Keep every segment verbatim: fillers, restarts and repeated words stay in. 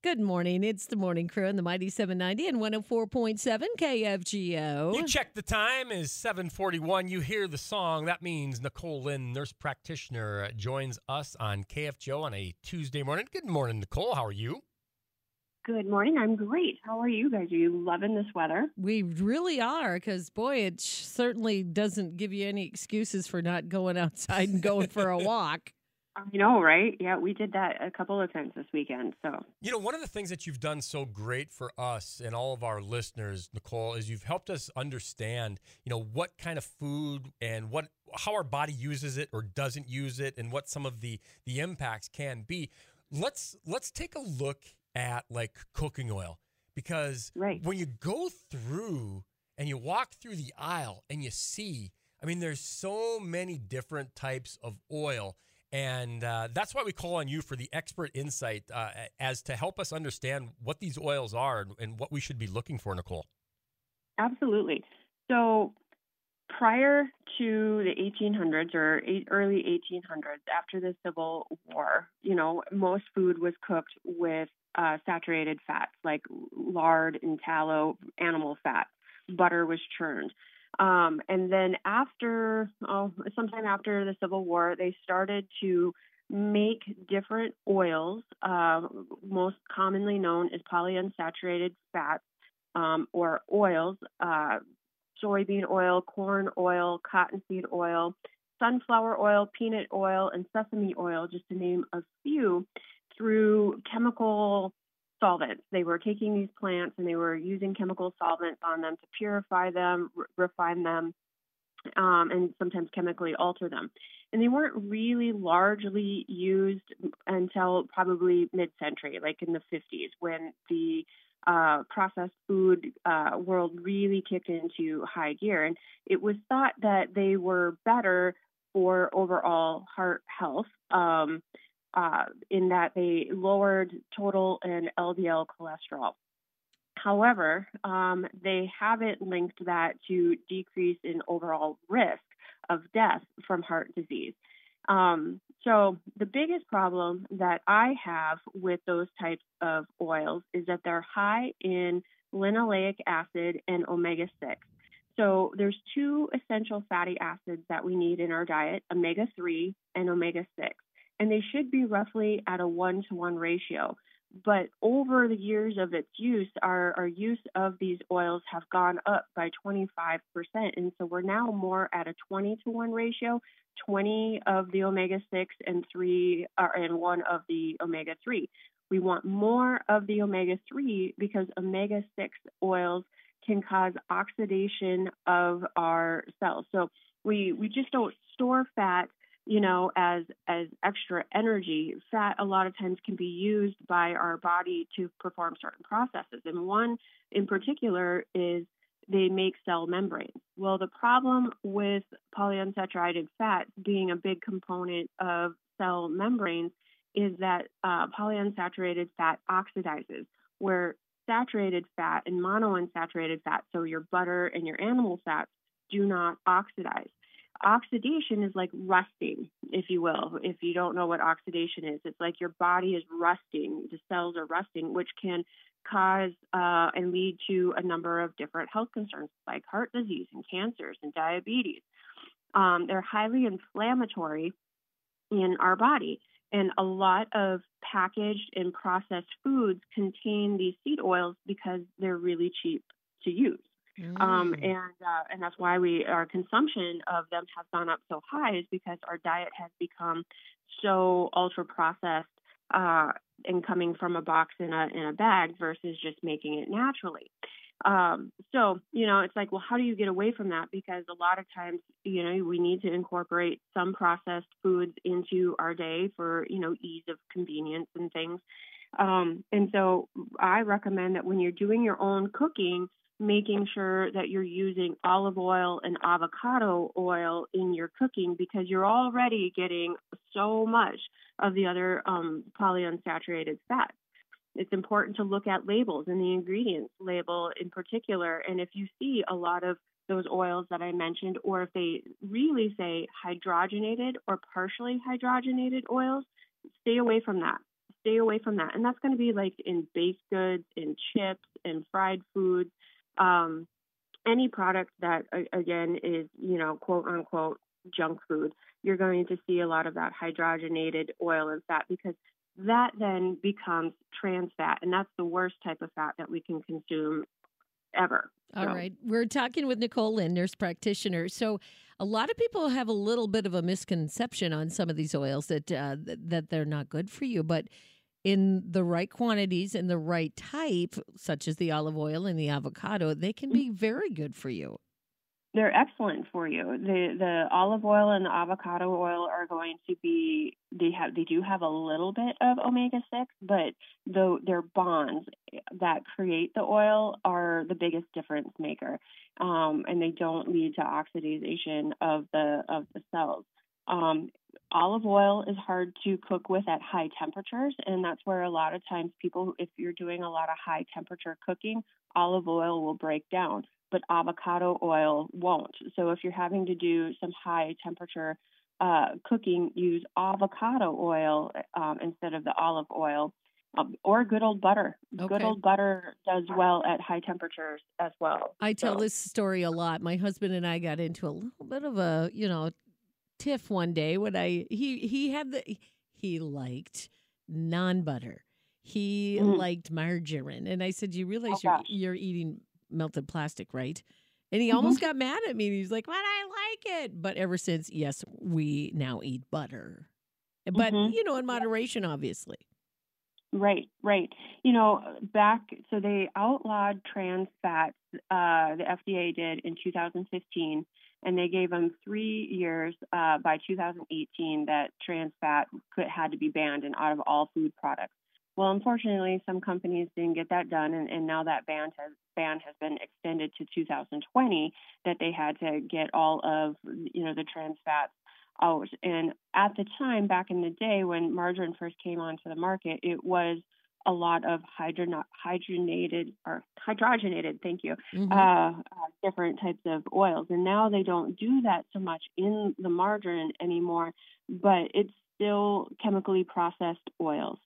Good morning. It's the Morning Crew on the Mighty seven ninety and one oh four point seven K F G O. You check the time is seven forty-one. You hear the song. That means Nichole Lind, nurse practitioner, joins us on K F G O on a Tuesday morning. Good morning, Nichole. How are you? Good morning. I'm great. How are you guys? Are you loving this weather? We really are, because, boy, it certainly doesn't give you any excuses for not going outside and going for a walk. I know, right? Yeah, we did that a couple of times this weekend. So, you know, one of the things that you've done so great for us and all of our listeners, Nichole, is you've helped us understand, you know, what kind of food and what how our body uses it or doesn't use it, and what some of the the impacts can be. Let's let's take a look at like cooking oil, because right. when you go through and you walk through the aisle and you see, I mean, there's so many different types of oil. And uh, that's why we call on you for the expert insight uh, as to help us understand what these oils are and what we should be looking for, Nichole. Absolutely. So prior to the eighteen hundreds or early eighteen hundreds, after the Civil War, you know, most food was cooked with uh, saturated fats like lard and tallow, animal fat. Butter was churned. Um, and then after, oh, sometime after the Civil War, they started to make different oils, uh, most commonly known as polyunsaturated fats um, or oils, uh, soybean oil, corn oil, cottonseed oil, sunflower oil, peanut oil, and sesame oil, just to name a few, through chemical solvents. They were taking these plants and they were using chemical solvents on them to purify them, re- refine them, um, and sometimes chemically alter them. And they weren't really largely used until probably mid-century, like in the fifties, when the uh, processed food uh, world really kicked into high gear. And it was thought that they were better for overall heart health, um, Uh, in that they lowered total and L D L cholesterol. However, um, they haven't linked that to decrease in overall risk of death from heart disease. Um, so the biggest problem that I have with those types of oils is that they're high in linoleic acid and omega six. So there's two essential fatty acids that we need in our diet, omega three and omega six. And they should be roughly at a one-to-one ratio. But over the years of its use, our, our use of these oils have gone up by twenty-five percent. And so we're now more at a twenty-to-one ratio, twenty of the omega six and three, or, and one of the omega three. We want more of the omega three because omega six oils can cause oxidation of our cells. So we, we just don't store fat, you know, as as extra energy. Fat a lot of times can be used by our body to perform certain processes. And one in particular is they make cell membranes. Well, the problem with polyunsaturated fats being a big component of cell membranes is that uh, polyunsaturated fat oxidizes, where saturated fat and monounsaturated fat, so your butter and your animal fats, do not oxidize. Oxidation is like rusting, if you will. If you don't know what oxidation is, it's like your body is rusting, the cells are rusting, which can cause uh, and lead to a number of different health concerns like heart disease and cancers and diabetes. Um, they're highly inflammatory in our body. And a lot of packaged and processed foods contain these seed oils because they're really cheap to use. Um, and uh, and that's why we our consumption of them has gone up so high, is because our diet has become so ultra processed uh, and coming from a box in a in a bag versus just making it naturally. Um, so you know it's like, well, how do you get away from that? Because a lot of times, you know, we need to incorporate some processed foods into our day for, you know, ease of convenience and things. Um, and so I recommend that when you're doing your own cooking, making sure that you're using olive oil and avocado oil in your cooking, because you're already getting so much of the other um, polyunsaturated fats. It's important to look at labels and the ingredients label in particular. And if you see a lot of those oils that I mentioned, or if they really say hydrogenated or partially hydrogenated oils, stay away from that. stay away from that. And that's going to be like in baked goods, in chips, in fried foods, um, any product that, again, is, you know, quote unquote junk food. You're going to see a lot of that hydrogenated oil and fat, because that then becomes trans fat. And that's the worst type of fat that we can consume ever. All so. right. We're talking with Nichole Lind, nurse practitioner. So a lot of people have a little bit of a misconception on some of these oils that uh, that they're not good for you, but in the right quantities and the right type, such as the olive oil and the avocado, they can be very good for you. They're excellent for you. The the olive oil and the avocado oil are going to be, they have they do have a little bit of omega six, but the, their bonds that create the oil are the biggest difference maker, um, and they don't lead to oxidation of the of the cells. Um, olive oil is hard to cook with at high temperatures, and that's where a lot of times people, if you're doing a lot of high temperature cooking, olive oil will break down, but avocado oil won't. So if you're having to do some high temperature uh, cooking, use avocado oil um, instead of the olive oil, um, or good old butter. Okay. Good old butter does well at high temperatures as well. I tell so. this story a lot. My husband and I got into a little bit of a, you know, tiff one day when I, he, he had the, he liked non-butter. He mm. liked margarine. And I said, you realize oh, you're, you're eating melted plastic, right? And he almost got mad at me. And he's like, "But I like it." But ever since, yes, we now eat butter, but mm-hmm. you know, in moderation, obviously. Right, right. You know, back so they outlawed trans fats. Uh, the F D A did in two thousand fifteen, and they gave them three years uh, by two thousand eighteen that trans fat could, had to be banned in out of all food products. Well, unfortunately, some companies didn't get that done, and, and now that ban has ban has been extended to two thousand twenty, that they had to get all of, you know, the trans fats out. And at the time, back in the day when margarine first came onto the market, it was a lot of hydro- hydrogenated or hydrogenated, thank you, mm-hmm. uh, uh, different types of oils. And now they don't do that so much in the margarine anymore, but it's still chemically processed oils.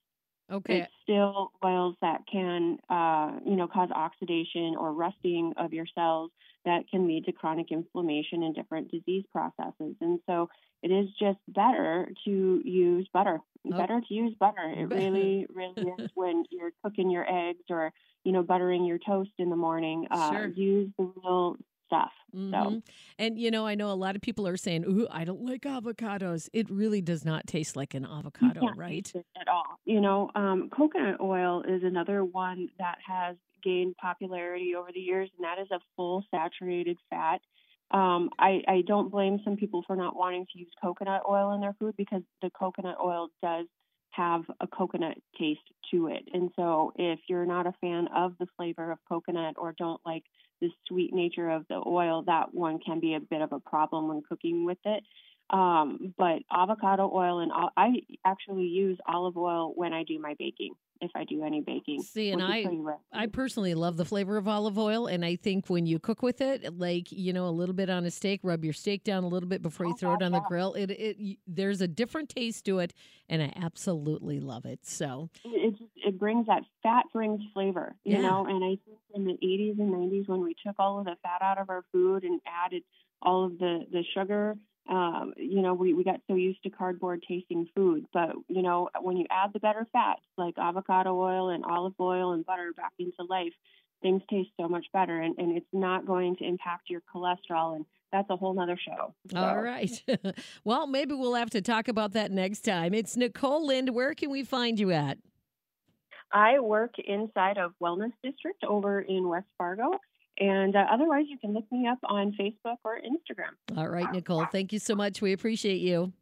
Okay. It's still oils that can, uh, you know, cause oxidation or rusting of your cells that can lead to chronic inflammation and different disease processes. And so it is just better to use butter. Okay. Better to use butter. It really, really is when you're cooking your eggs or, you know, buttering your toast in the morning. Uh, sure. Use the real stuff. Mm-hmm. So. And, you know, I know a lot of people are saying, ooh, I don't like avocados. It really does not taste like an avocado, right? At all. You know, um, coconut oil is another one that has gained popularity over the years, and that is a full saturated fat. Um, I, I don't blame some people for not wanting to use coconut oil in their food, because the coconut oil does have a coconut taste to it. And so if you're not a fan of the flavor of coconut or don't like the sweet nature of the oil, that one can be a bit of a problem when cooking with it. Um, but avocado oil, and I actually use olive oil when I do my baking, if I do any baking. See, and I, I personally love the flavor of olive oil. And I think when you cook with it, like, you know, a little bit on a steak, rub your steak down a little bit before you throw it on the grill. It, it, there's a different taste to it. And I absolutely love it. So it, it brings that fat brings flavor, you yeah. know, and I think in the eighties and nineties, when we took all of the fat out of our food and added all of the, the sugar, Um, you know, we, we got so used to cardboard tasting food, but, you know, when you add the better fats like avocado oil and olive oil and butter back into life, things taste so much better, and, and it's not going to impact your cholesterol, and that's a whole nother show. So. All right. Well, maybe we'll have to talk about that next time. It's Nichole Lind. Where can we find you at? I work inside of Wellness District over in West Fargo. And uh, otherwise, you can look me up on Facebook or Instagram. All right, Nichole, thank you so much. We appreciate you.